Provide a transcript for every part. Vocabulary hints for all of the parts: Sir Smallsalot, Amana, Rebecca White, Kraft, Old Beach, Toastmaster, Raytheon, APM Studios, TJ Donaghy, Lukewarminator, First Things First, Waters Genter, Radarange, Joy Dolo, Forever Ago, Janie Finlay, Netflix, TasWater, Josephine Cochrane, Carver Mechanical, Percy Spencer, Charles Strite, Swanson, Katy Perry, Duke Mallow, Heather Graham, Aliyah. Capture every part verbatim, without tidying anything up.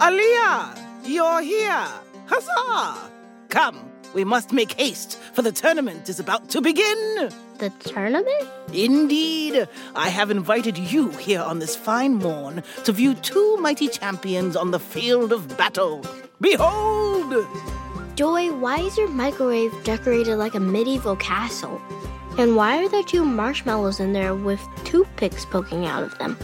Aliyah, you're here! Huzzah! Come, we must make haste, for the tournament is about to begin! The tournament? Indeed! I have invited you here on this fine morn to view two mighty champions on the field of battle. Behold! Joy, why is your microwave decorated like a medieval castle? And why are there two marshmallows in there with toothpicks poking out of them?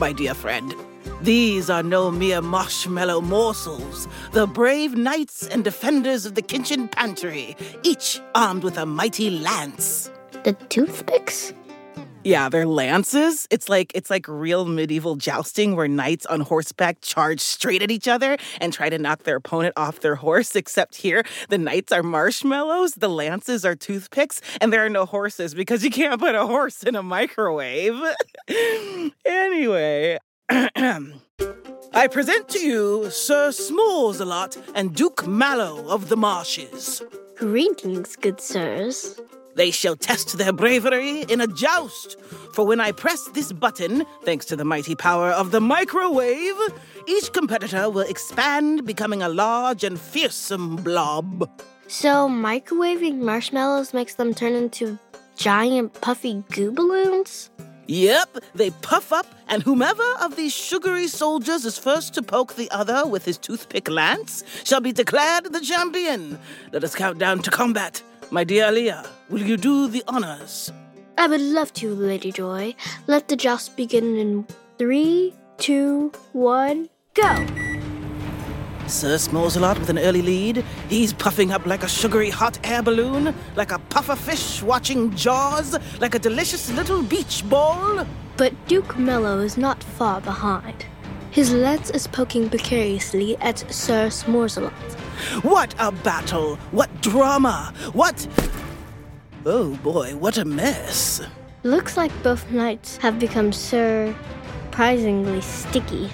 My dear friend, these are no mere marshmallow morsels. The brave knights and defenders of the kitchen pantry, each armed with a mighty lance. The toothpicks? Yeah, they're lances. It's like it's like real medieval jousting where knights on horseback charge straight at each other and try to knock their opponent off their horse, except here the knights are marshmallows, the lances are toothpicks, and there are no horses because you can't put a horse in a microwave. Anyway, I present to you Sir Smallsalot and Duke Mallow of the Marshes. Greetings, good sirs. They shall test their bravery in a joust, for when I press this button, thanks to the mighty power of the microwave, each competitor will expand, becoming a large and fearsome blob. So microwaving marshmallows makes them turn into giant puffy goo balloons? Yep, they puff up, and whomever of these sugary soldiers is first to poke the other with his toothpick lance shall be declared the champion. Let us count down to combat. My dear Aliyah, will you do the honors? I would love to, Lady Joy. Let the joust begin in three, two, one, go! Sir Smallsalot with an early lead. He's puffing up like a sugary hot air balloon, like a puffer fish watching Jaws, like a delicious little beach ball. But Duke Mallow is not far behind. His lance is poking precariously at Sir Smallsalot. What a battle! What drama! What... Oh boy, what a mess. Looks like both knights have become surprisingly sticky.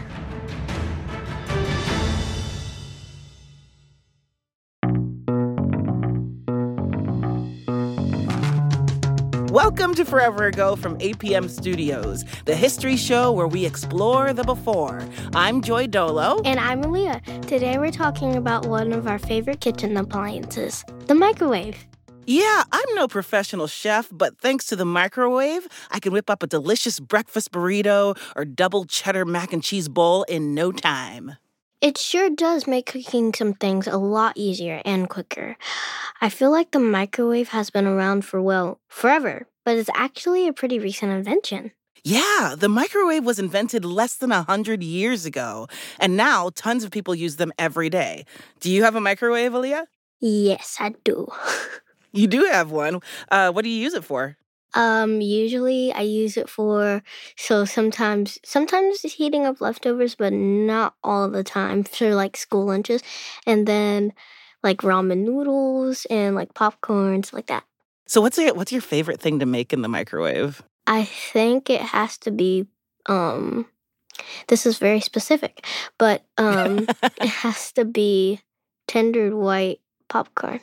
Welcome to Forever Ago from A P M Studios, the history show where we explore the before. I'm Joy Dolo. And I'm Aliyah. Today we're talking about one of our favorite kitchen appliances, the microwave. Yeah, I'm no professional chef, but thanks to the microwave, I can whip up a delicious breakfast burrito or double cheddar mac and cheese bowl in no time. It sure does make cooking some things a lot easier and quicker. I feel like the microwave has been around for, well, forever, but it's actually a pretty recent invention. Yeah, the microwave was invented less than one hundred years ago, and now tons of people use them every day. Do you have a microwave, Aliyah? Yes, I do. You do have one. Uh, what do you use it for? Um, usually I use it for, so sometimes, sometimes heating up leftovers, but not all the time for like school lunches and then like ramen noodles and like popcorn, stuff like that. So what's your, what's your favorite thing to make in the microwave? I think it has to be, um, this is very specific, but, um, it has to be tender white popcorn.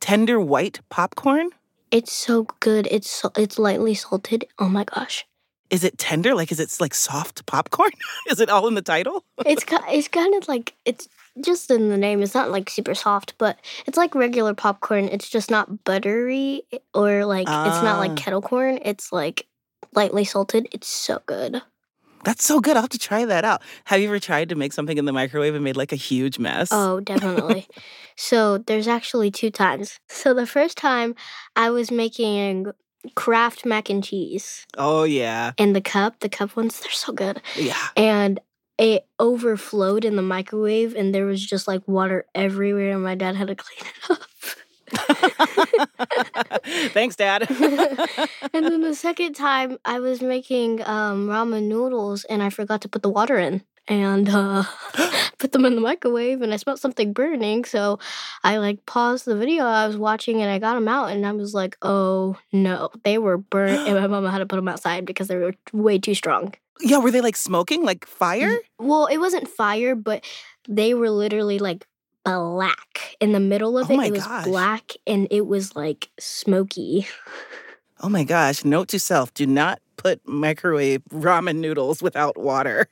Tender white popcorn? It's so good. It's so, it's lightly salted. Oh, my gosh. Is it tender? Like, is it like soft popcorn? Is it all in the title? it's it's kind of like, it's just in the name. It's not like super soft, but it's like regular popcorn. It's just not buttery or like, ah. It's not like kettle corn. It's like lightly salted. It's so good. That's so good. I'll have to try that out. Have you ever tried to make something in the microwave and made like a huge mess? Oh, definitely. So there's actually two times. So the first time I was making Kraft mac and cheese. Oh, yeah. And the cup, the cup ones, they're so good. Yeah. And it overflowed in the microwave and there was just like water everywhere and my dad had to clean it up. Thanks, Dad. And then the second time, I was making um, ramen noodles, and I forgot to put the water in. And uh, put them in the microwave, and I smelled something burning, so I, like, paused the video I was watching, and I got them out, and I was like, oh, no. They were burnt, and my mama had to put them outside because they were way too strong. Yeah, were they, like, smoking? Like, fire? Well, it wasn't fire, but they were literally, like, black. In the middle of oh it, it was gosh. black, and it was, like, smoky. Oh, my gosh. Note to self, do not put microwave ramen noodles without water.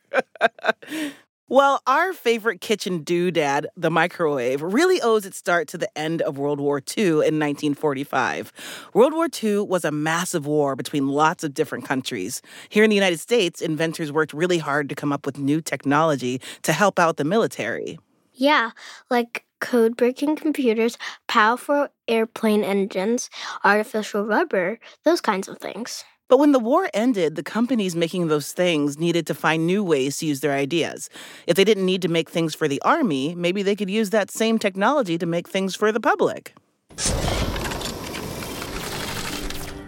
Well, our favorite kitchen doodad, the microwave, really owes its start to the end of World War Two in nineteen forty-five. World War Two was a massive war between lots of different countries. Here in the United States, inventors worked really hard to come up with new technology to help out the military. Yeah, like code-breaking computers, powerful airplane engines, artificial rubber, those kinds of things. But when the war ended, the companies making those things needed to find new ways to use their ideas. If they didn't need to make things for the army, maybe they could use that same technology to make things for the public.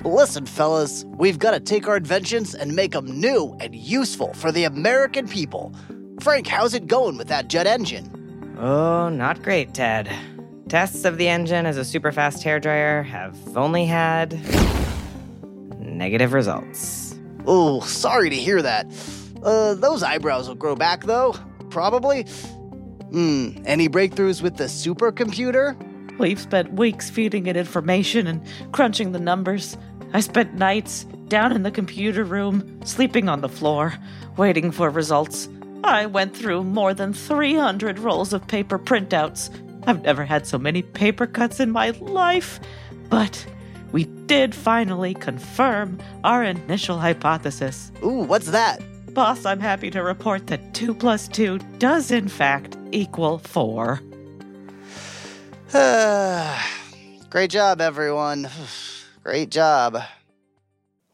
Listen, fellas, we've got to take our inventions and make them new and useful for the American people. Frank, how's it going with that jet engine? Oh, not great, Ted. Tests of the engine as a super-fast hairdryer have only had... negative results. Oh, sorry to hear that. Uh, those eyebrows will grow back, though. Probably. Hmm, any breakthroughs with the supercomputer? We've spent weeks feeding it information and crunching the numbers. I spent nights down in the computer room, sleeping on the floor, waiting for results. I went through more than three hundred rolls of paper printouts. I've never had so many paper cuts in my life, but... we did finally confirm our initial hypothesis. Ooh, what's that? Boss, I'm happy to report that two plus two does in fact equal four. Great job, everyone. Great job.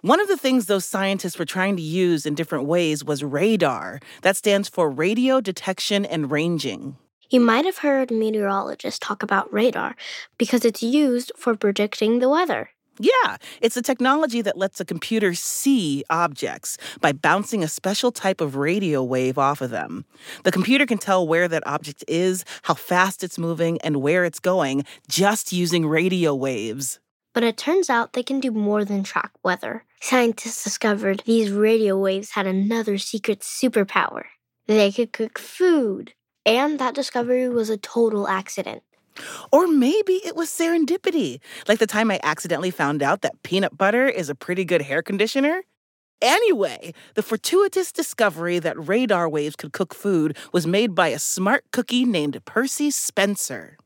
One of the things those scientists were trying to use in different ways was radar. That stands for radio detection and ranging. You might have heard meteorologists talk about radar because it's used for predicting the weather. Yeah, it's a technology that lets a computer see objects by bouncing a special type of radio wave off of them. The computer can tell where that object is, how fast it's moving, and where it's going just using radio waves. But it turns out they can do more than track weather. Scientists discovered these radio waves had another secret superpower. They could cook food. And that discovery was a total accident. Or maybe it was serendipity, like the time I accidentally found out that peanut butter is a pretty good hair conditioner. Anyway, the fortuitous discovery that radar waves could cook food was made by a smart cookie named Percy Spencer.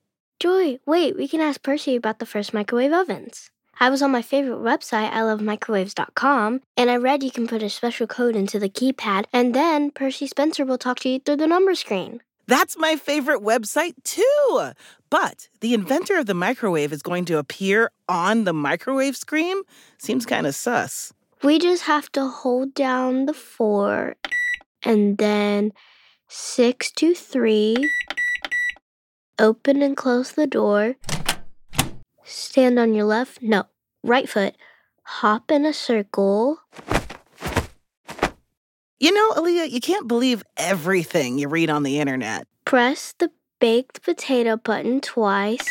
Joy, wait, we can ask Percy about the first microwave ovens. I was on my favorite website, I love microwaves dot com, and I read you can put a special code into the keypad, and then Percy Spencer will talk to you through the number screen. That's my favorite website, too. But the inventor of the microwave is going to appear on the microwave screen? Seems kind of sus. We just have to hold down the four and then six, two, three. Open and close the door. Stand on your left, no, right foot. Hop in a circle. You know, Aaliyah, you can't believe everything you read on the internet. Press the baked potato button twice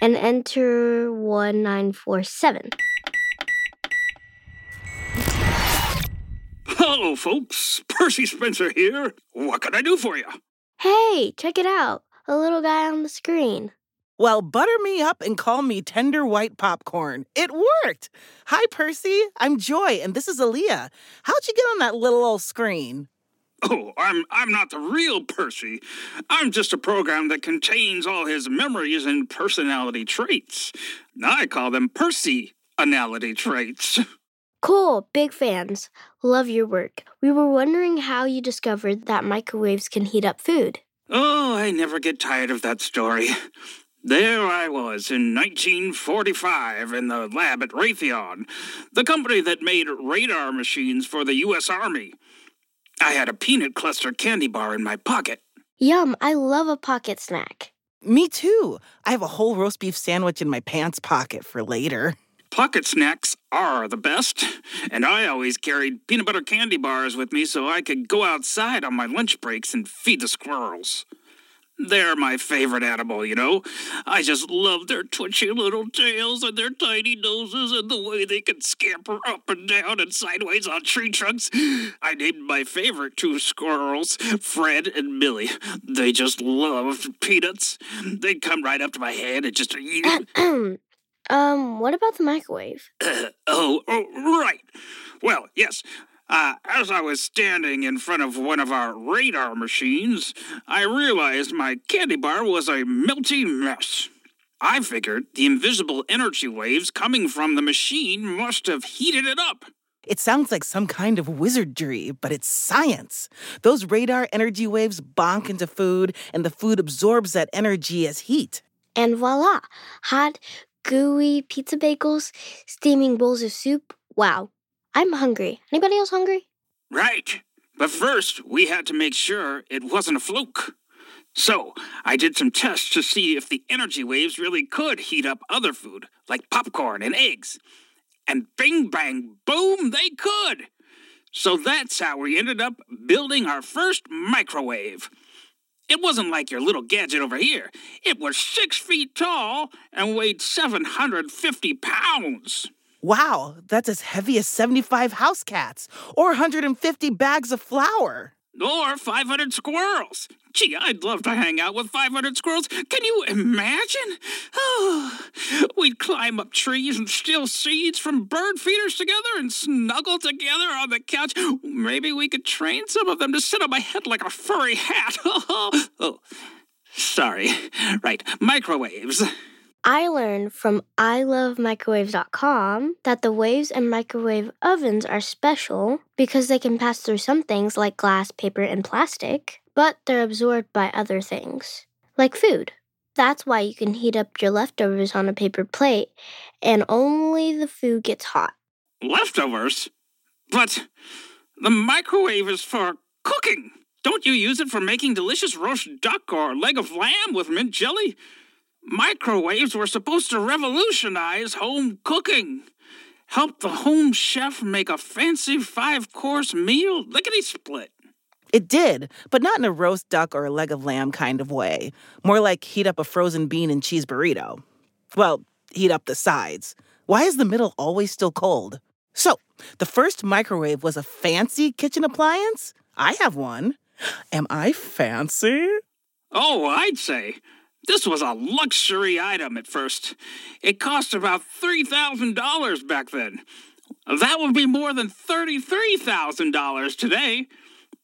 and enter one nine four seven. Hello, folks. Percy Spencer here. What can I do for you? Hey, check it out. A little guy on the screen. Well, butter me up and call me tender white popcorn. It worked. Hi, Percy. I'm Joy, and this is Aaliyah. How'd you get on that little old screen? Oh, I'm I'm not the real Percy. I'm just a program that contains all his memories and personality traits. I call them Percy-anality traits. Cool. Big fans. Love your work. We were wondering how you discovered that microwaves can heat up food. Oh, I never get tired of that story. There I was in nineteen forty-five in the lab at Raytheon, the company that made radar machines for the U S Army. I had a peanut cluster candy bar in my pocket. Yum, I love a pocket snack. Me too. I have a whole roast beef sandwich in my pants pocket for later. Pocket snacks are the best, and I always carried peanut butter candy bars with me so I could go outside on my lunch breaks and feed the squirrels. They're my favorite animal, you know. I just love their twitchy little tails and their tiny noses and the way they can scamper up and down and sideways on tree trunks. I named my favorite two squirrels, Fred and Millie. They just loved peanuts. They'd come right up to my hand and just... um, what about the microwave? Uh, oh, oh, right. Well, yes... Uh, as I was standing in front of one of our radar machines, I realized my candy bar was a melty mess. I figured the invisible energy waves coming from the machine must have heated it up. It sounds like some kind of wizardry, but it's science. Those radar energy waves bonk into food, and the food absorbs that energy as heat. And voila, hot, gooey pizza bagels, steaming bowls of soup. Wow, I'm hungry. Anybody else hungry? Right, but first we had to make sure it wasn't a fluke. So I did some tests to see if the energy waves really could heat up other food, like popcorn and eggs. And bing, bang, boom, they could. So that's how we ended up building our first microwave. It wasn't like your little gadget over here. It was six feet tall and weighed seven hundred fifty pounds. Wow, that's as heavy as seventy-five house cats or one hundred fifty bags of flour. Or five hundred squirrels. Gee, I'd love to hang out with five hundred squirrels. Can you imagine? Oh, we'd climb up trees and steal seeds from bird feeders together and snuggle together on the couch. Maybe we could train some of them to sit on my head like a furry hat. Oh, oh. Sorry. Right, microwaves. I learned from I love microwaves dot com that the waves in microwave ovens are special because they can pass through some things like glass, paper, and plastic, but they're absorbed by other things, like food. That's why you can heat up your leftovers on a paper plate, and only the food gets hot. Leftovers? But the microwave is for cooking. Don't you use it for making delicious roast duck or leg of lamb with mint jelly? Microwaves were supposed to revolutionize home cooking. Help the home chef make a fancy five-course meal lickety-split. It did, but not in a roast duck or a leg of lamb kind of way. More like heat up a frozen bean and cheese burrito. Well, heat up the sides. Why is the middle always still cold? So, the first microwave was a fancy kitchen appliance? I have one. Am I fancy? Oh, I'd say. This was a luxury item at first. It cost about three thousand dollars back then. That would be more than thirty-three thousand dollars today.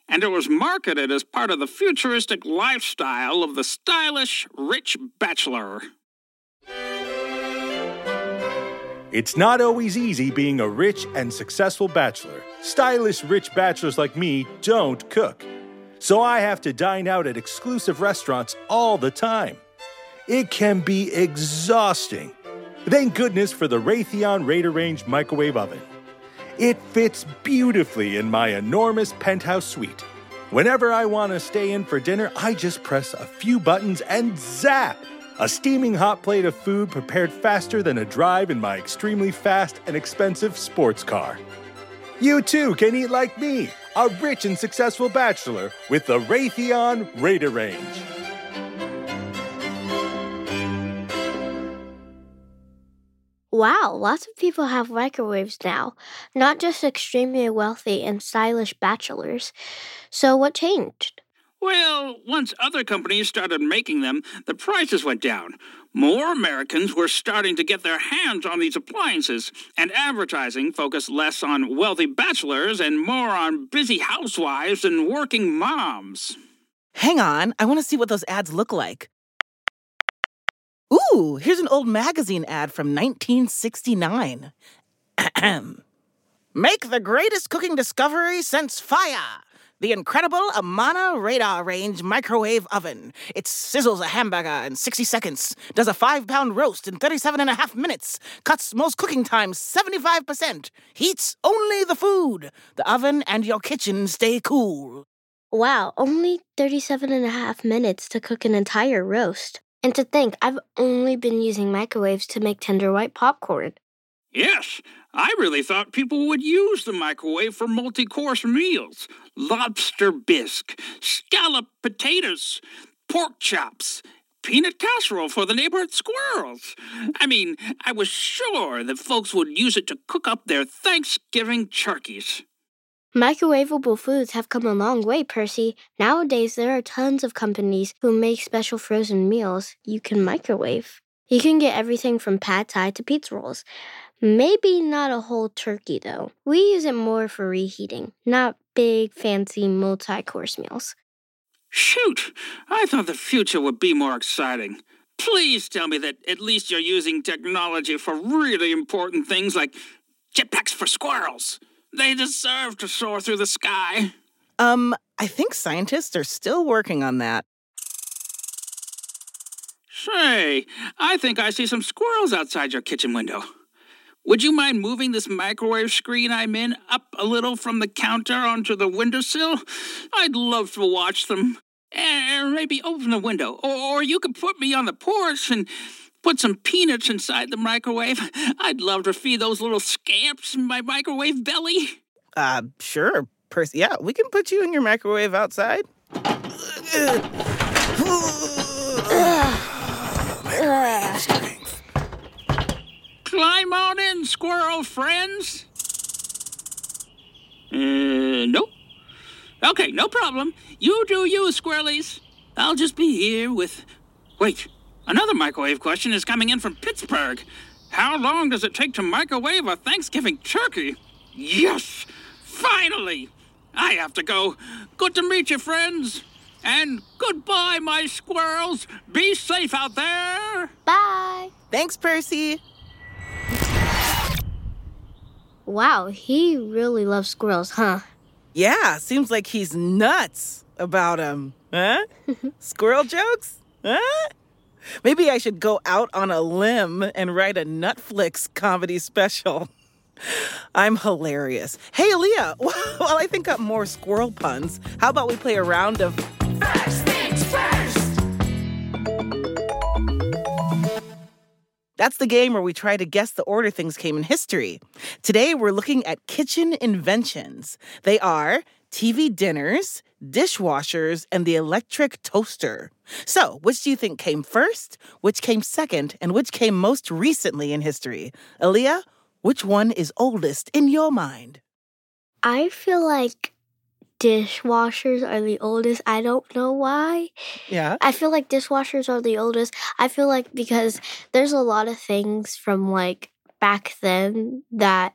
And it was marketed as part of the futuristic lifestyle of the stylish, rich bachelor. It's not always easy being a rich and successful bachelor. Stylish, rich bachelors like me don't cook. So I have to dine out at exclusive restaurants all the time. It can be exhausting. Thank goodness for the Raytheon Radarange microwave oven. It fits beautifully in my enormous penthouse suite. Whenever I want to stay in for dinner, I just press a few buttons and zap! A steaming hot plate of food prepared faster than a drive in my extremely fast and expensive sports car. You too can eat like me, a rich and successful bachelor with the Raytheon Radarange. Wow, lots of people have microwaves now, not just extremely wealthy and stylish bachelors. So what changed? Well, once other companies started making them, the prices went down. More Americans were starting to get their hands on these appliances, and advertising focused less on wealthy bachelors and more on busy housewives and working moms. Hang on, I want to see what those ads look like. Ooh, here's an old magazine ad from nineteen sixty-nine. Make the greatest cooking discovery since fire. The incredible Amana Radar Range microwave oven. It sizzles a hamburger in sixty seconds, does a five-pound roast in thirty-seven and a half minutes, cuts most cooking time seventy-five percent, heats only the food. The oven and your kitchen stay cool. Wow, only thirty-seven and a half minutes to cook an entire roast. And to think, I've only been using microwaves to make tender white popcorn. Yes, I really thought people would use the microwave for multi-course meals. Lobster bisque, scalloped potatoes, pork chops, peanut casserole for the neighborhood squirrels. I mean, I was sure that folks would use it to cook up their Thanksgiving turkeys. Microwavable foods have come a long way, Percy. Nowadays, there are tons of companies who make special frozen meals you can microwave. You can get everything from pad thai to pizza rolls. Maybe not a whole turkey, though. We use it more for reheating, not big, fancy, multi-course meals. Shoot! I thought the future would be more exciting. Please tell me that at least you're using technology for really important things like jetpacks for squirrels. They deserve to soar through the sky. Um, I think scientists are still working on that. Say, I think I see some squirrels outside your kitchen window. Would you mind moving this microwave screen I'm in up a little from the counter onto the windowsill? I'd love to watch them. And maybe open the window. Or, or you could put me on the porch and put some peanuts inside the microwave. I'd love to feed those little scamps in my microwave belly. Uh, sure, Percy. Yeah, we can put you in your microwave outside. Climb on in, squirrel friends. Uh, nope. Okay, no problem. You do you, squirrelies. I'll just be here with... Wait, another microwave question is coming in from Pittsburgh. How long does it take to microwave a Thanksgiving turkey? Yes, finally. I have to go. Good to meet you, friends. And goodbye, my squirrels. Be safe out there. Bye. Thanks, Percy. Wow, he really loves squirrels, huh? Yeah, seems like he's nuts about them. Huh? Squirrel jokes? Huh? Maybe I should go out on a limb and write a Netflix comedy special. I'm hilarious. Hey, Aaliyah, while I think up more squirrel puns, how about we play a round of First Things First? That's the game where we try to guess the order things came in history. Today, we're looking at kitchen inventions. They are T V dinners, dishwashers, and the electric toaster. So, which do you think came first, which came second, and which came most recently in history? Aaliyah, which one is oldest in your mind? I feel like dishwashers are the oldest. I don't know why. Yeah. I feel like dishwashers are the oldest. I feel like because there's a lot of things from like back then that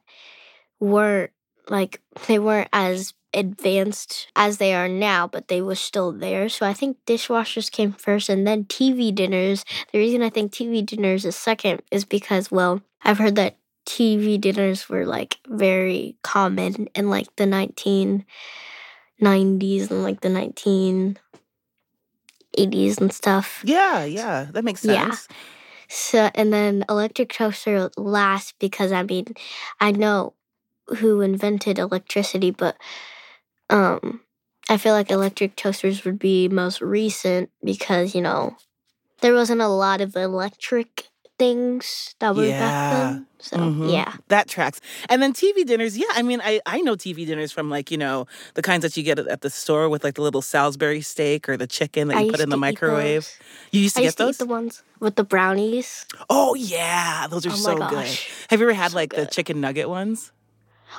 weren't like they weren't as advanced as they are now, but they were still there. So I think dishwashers came first and then T V dinners. The reason I think T V dinners is second is because, well, I've heard that T V dinners were like very common in like the nineteen nineties and like the nineteen eighties and stuff. Yeah, yeah, that makes sense. Yeah. So, and then electric toaster last because, I mean, I know who invented electricity, but um, I feel like electric toasters would be most recent because, you know, there wasn't a lot of electric things that were yeah. back then. So, mm-hmm. yeah. That tracks. And then T V dinners, yeah, I mean, I, I know T V dinners from, like, you know, the kinds that you get at the store with, like, the little Salisbury steak or the chicken that I you put in the microwave. Those. You used to I get used those? I used to eat the ones with the brownies. Oh, yeah. Those are oh so good. Have you ever had, so like, good. the chicken nugget ones?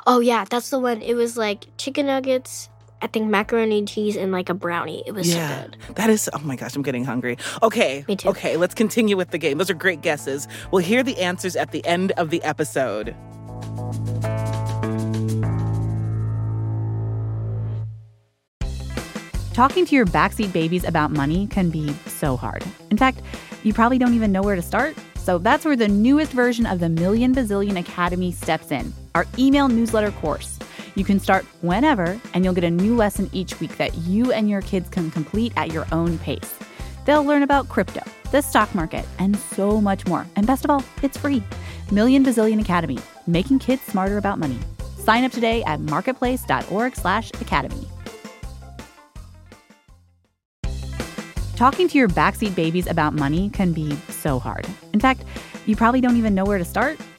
Oh, yeah. That's the one. It was, like, chicken nuggets, I think macaroni and cheese, and, like, a brownie. It was yeah, so good. That is... Oh, my gosh. I'm getting hungry. Okay. Me too. Okay, let's continue with the game. Those are great guesses. We'll hear the answers at the end of the episode. Talking to your backseat babies about money can be so hard. In fact, you probably don't even know where to start. So that's where the newest version of the Million Bazillion Academy steps in, our email newsletter course. You can start whenever, and you'll get a new lesson each week that you and your kids can complete at your own pace. They'll learn about crypto, the stock market, and so much more. And best of all, it's free. Million Bazillion Academy, making kids smarter about money. Sign up today at marketplace.org slash academy. Talking to your backseat babies about money can be so hard. In fact, you probably don't even know where to start.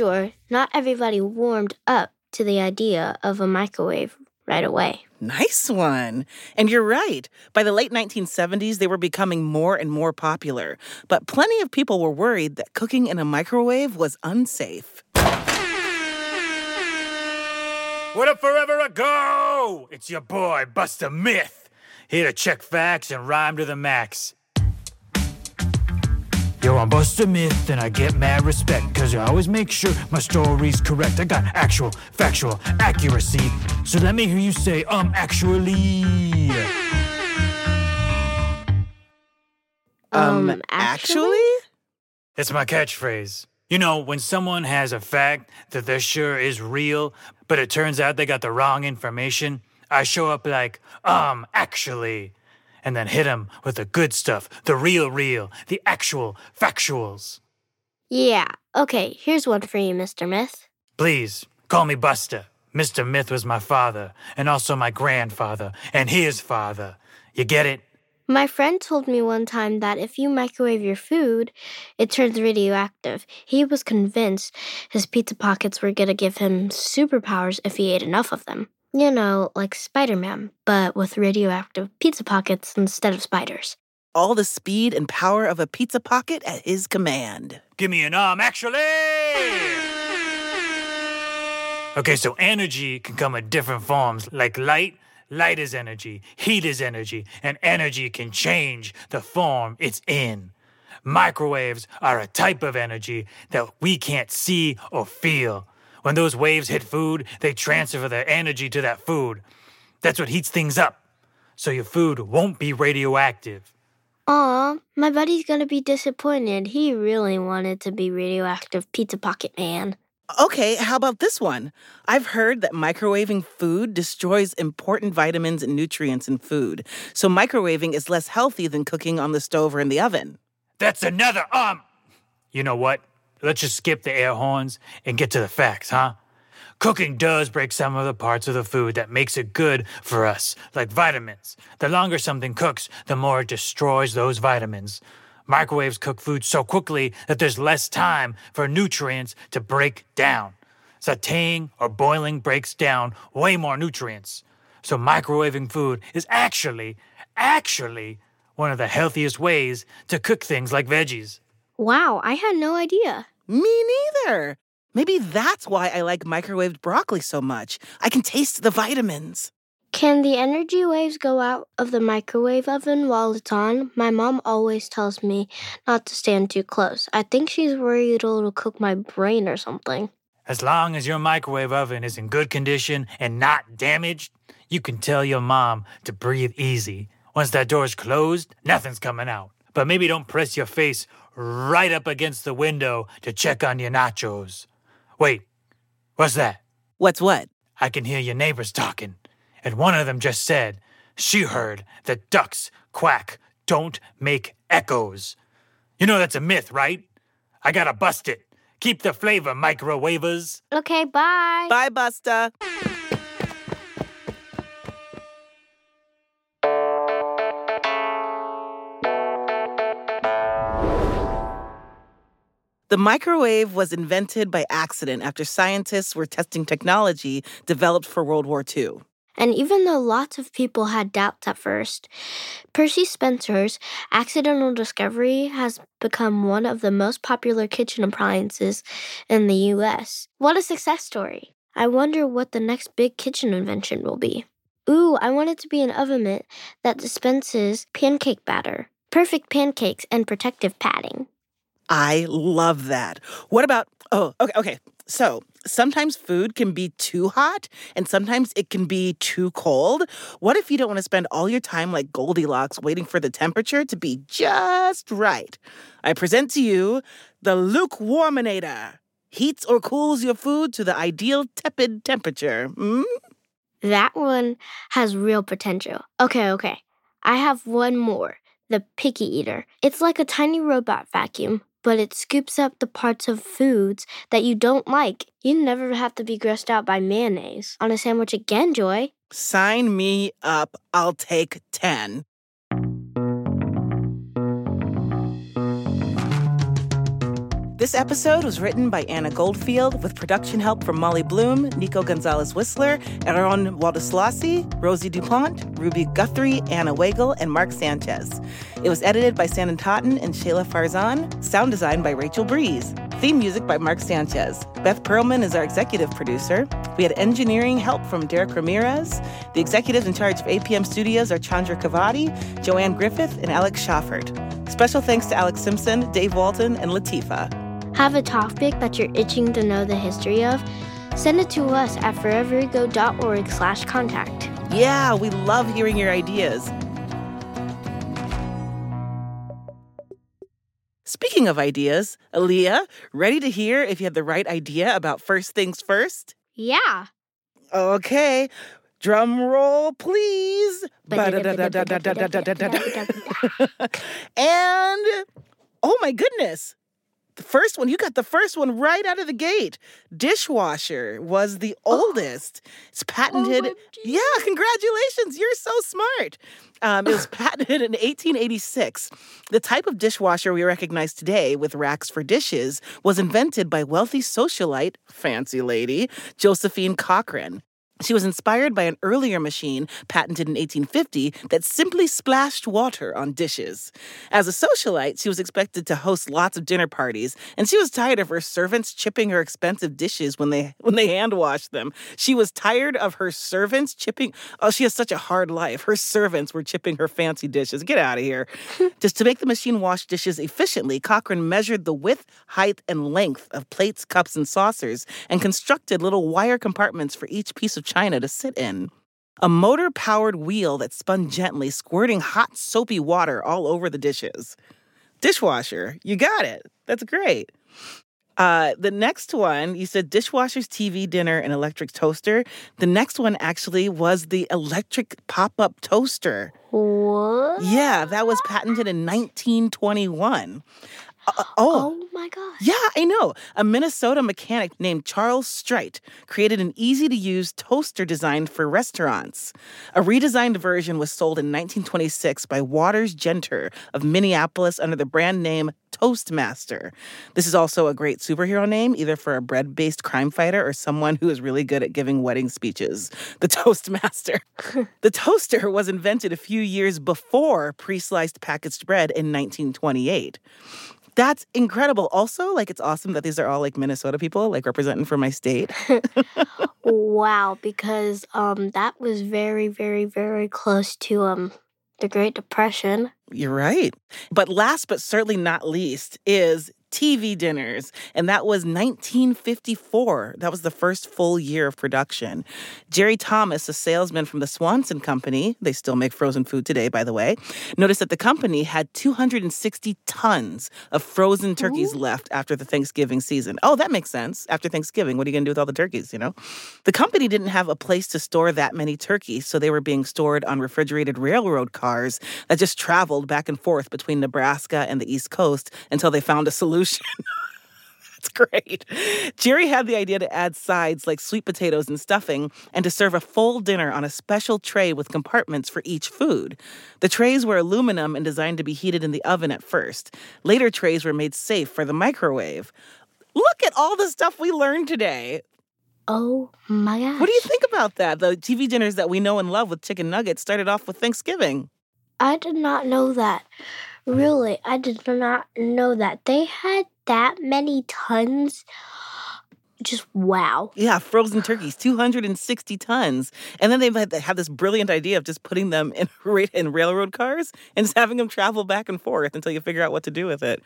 usual, not everybody warmed up to the idea of a microwave right away. Nice one. And you're right. By the late nineteen seventies, they were becoming more and more popular. But plenty of people were worried that cooking in a microwave was unsafe. What up, Forever Ago? It's your boy, Bust a Myth, here to check facts and rhyme to the max. Yo, I'm Bust a Myth, and I get mad respect, 'cause I always make sure my story's correct. I got actual, factual accuracy, so let me hear you say, um, actually. Um, um actually? actually? It's my catchphrase. You know, when someone has a fact that they're sure is real, but it turns out they got the wrong information, I show up like, um, actually, and then hit them with the good stuff, the real real, the actual factuals. Yeah, okay, here's one for you, Mister Myth. Please, call me Buster. Mister Myth was my father, and also my grandfather, and his father. You get it? My friend told me one time that if you microwave your food, it turns radioactive. He was convinced his pizza pockets were going to give him superpowers if he ate enough of them. You know, like Spider-Man, but with radioactive pizza pockets instead of spiders. All the speed and power of a pizza pocket at his command. Give me an arm, actually! Okay, so energy can come in different forms, like light. Light is energy, heat is energy, and energy can change the form it's in. Microwaves are a type of energy that we can't see or feel. When those waves hit food, they transfer their energy to that food. That's what heats things up, so your food won't be radioactive. Aw, my buddy's gonna be disappointed. He really wanted to be radioactive pizza pocket man. Okay, how about this one? I've heard that microwaving food destroys important vitamins and nutrients in food, so microwaving is less healthy than cooking on the stove or in the oven. That's another um... You know what? Let's just skip the air horns and get to the facts, huh? Cooking does break some of the parts of the food that makes it good for us, like vitamins. The longer something cooks, the more it destroys those vitamins. Microwaves cook food so quickly that there's less time for nutrients to break down. Sautéing or boiling breaks down way more nutrients. So microwaving food is actually, actually one of the healthiest ways to cook things like veggies. Wow, I had no idea. Me neither. Maybe that's why I like microwaved broccoli so much. I can taste the vitamins. Can the energy waves go out of the microwave oven while it's on? My mom always tells me not to stand too close. I think she's worried it'll cook my brain or something. As long as your microwave oven is in good condition and not damaged, you can tell your mom to breathe easy. Once that door's closed, nothing's coming out. But maybe don't press your face right up against the window to check on your nachos. Wait, what's that? What's what? I can hear your neighbors talking. And one of them just said, she heard that ducks quack, don't make echoes. You know that's a myth, right? I gotta bust it. Keep the flavor, microwavers. Okay, bye. Bye, Busta. The microwave was invented by accident after scientists were testing technology developed for World War Two. And even though lots of people had doubts at first, Percy Spencer's accidental discovery has become one of the most popular kitchen appliances in the U S. What a success story. I wonder what the next big kitchen invention will be. Ooh, I want it to be an oven mitt that dispenses pancake batter, perfect pancakes, and protective padding. I love that. What about, oh, okay, okay. So sometimes food can be too hot and sometimes it can be too cold. What if you don't want to spend all your time like Goldilocks waiting for the temperature to be just right? I present to you the Lukewarminator. Heats or cools your food to the ideal tepid temperature. Mm? That one has real potential. Okay, okay. I have one more. The Picky Eater. It's like a tiny robot vacuum, but it scoops up the parts of foods that you don't like. You never have to be grossed out by mayonnaise on a sandwich again, Joy. Sign me up. I'll take ten. This episode was written by Anna Goldfield with production help from Molly Bloom, Nico Gonzalez-Whistler, Aaron Waldeslasi, Rosie DuPont, Ruby Guthrie, Anna Wagle, and Mark Sanchez. It was edited by Sandon Totten and Shayla Farzan. Sound design by Rachel Breeze. Theme music by Mark Sanchez. Beth Perlman is our executive producer. We had engineering help from Derek Ramirez. The executives in charge of A P M Studios are Chandra Kavadi, Joanne Griffith, and Alex Shofford. Special thanks to Alex Simpson, Dave Walton, and Latifa. Have a topic that you're itching to know the history of? Send it to us at forever ago dot org slash contact. Yeah, we love hearing your ideas. Speaking of ideas, Aaliyah, ready to hear if you had the right idea about First Things First? Yeah. Okay. Drum roll, please. And, oh my goodness, the first one, you got the first one right out of the gate. Dishwasher was the oldest. Oh. It's patented. Oh, yeah, congratulations. You're so smart. Um, it was patented in eighteen eighty-six. The type of dishwasher we recognize today with racks for dishes was invented by wealthy socialite, fancy lady, Josephine Cochrane. She was inspired by an earlier machine patented in eighteen fifty that simply splashed water on dishes. As a socialite, she was expected to host lots of dinner parties, and she was tired of her servants chipping her expensive dishes when they when they hand washed them. She was tired of her servants chipping. Oh, she has such a hard life. Her servants were chipping her fancy dishes. Get out of here. Just to make the machine wash dishes efficiently, Cochrane measured the width, height, and length of plates, cups, and saucers, and constructed little wire compartments for each piece of china to sit in. A motor-powered wheel that spun gently, squirting hot, soapy water all over the dishes. Dishwasher, you got it. That's great. Uh, the next one, you said dishwashers, T V, dinner, and electric toaster. The next one actually was the electric pop-up toaster. What? Yeah, that was patented in nineteen twenty-one. Uh, oh. oh, my gosh. Yeah, I know. A Minnesota mechanic named Charles Strite created an easy-to-use toaster designed for restaurants. A redesigned version was sold in nineteen twenty-six by Waters Genter of Minneapolis under the brand name Toastmaster. This is also a great superhero name, either for a bread-based crime fighter or someone who is really good at giving wedding speeches. The Toastmaster. The toaster was invented a few years before pre-sliced packaged bread in nineteen twenty-eight. That's incredible. Also, like, it's awesome that these are all, like, Minnesota people, like, representing for my state. Wow, because um, that was very, very, very close to um the Great Depression. You're right. But last but certainly not least is T V dinners, and that was nineteen fifty-four. That was the first full year of production. Jerry Thomas, a salesman from the Swanson Company, they still make frozen food today, by the way, noticed that the company had two hundred sixty tons of frozen turkeys Ooh. left after the Thanksgiving season. Oh, that makes sense. After Thanksgiving, what are you going to do with all the turkeys, you know? The company didn't have a place to store that many turkeys, so they were being stored on refrigerated railroad cars that just traveled back and forth between Nebraska and the East Coast until they found a solution. That's great. Jerry had the idea to add sides like sweet potatoes and stuffing and to serve a full dinner on a special tray with compartments for each food. The trays were aluminum and designed to be heated in the oven at first. Later trays were made safe for the microwave. Look at all the stuff we learned today. Oh my gosh. What do you think about that? The T V dinners that we know and love with chicken nuggets started off with Thanksgiving. I did not know that. Really, I did not know that. They had that many tons. Just wow. Yeah, frozen turkeys, two hundred sixty tons. And then they had this brilliant idea of just putting them in, in railroad cars and just having them travel back and forth until you figure out what to do with it.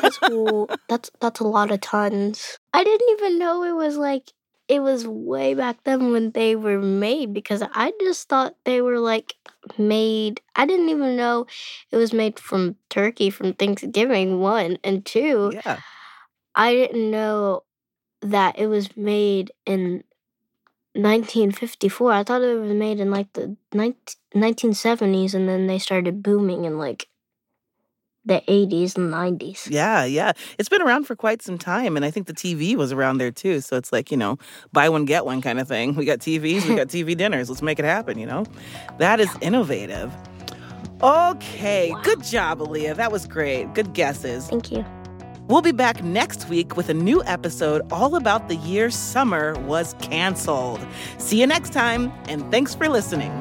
That's cool. That's, that's a lot of tons. I didn't even know it was like, it was way back then when they were made, because I just thought they were like made. I didn't even know it was made from turkey from Thanksgiving, one. And two, yeah. I didn't know that it was made in nineteen fifty-four. I thought it was made in like the nineteen seventies, and then they started booming in like the eighties and nineties. Yeah, yeah. It's been around for quite some time, and I think the T V was around there, too. So it's like, you know, buy one, get one kind of thing. We got T Vs, we got T V dinners. Let's make it happen, you know? That is innovative. Okay, wow. Good job, Aaliyah. That was great. Good guesses. Thank you. We'll be back next week with a new episode all about the year summer was canceled. See you next time, and thanks for listening.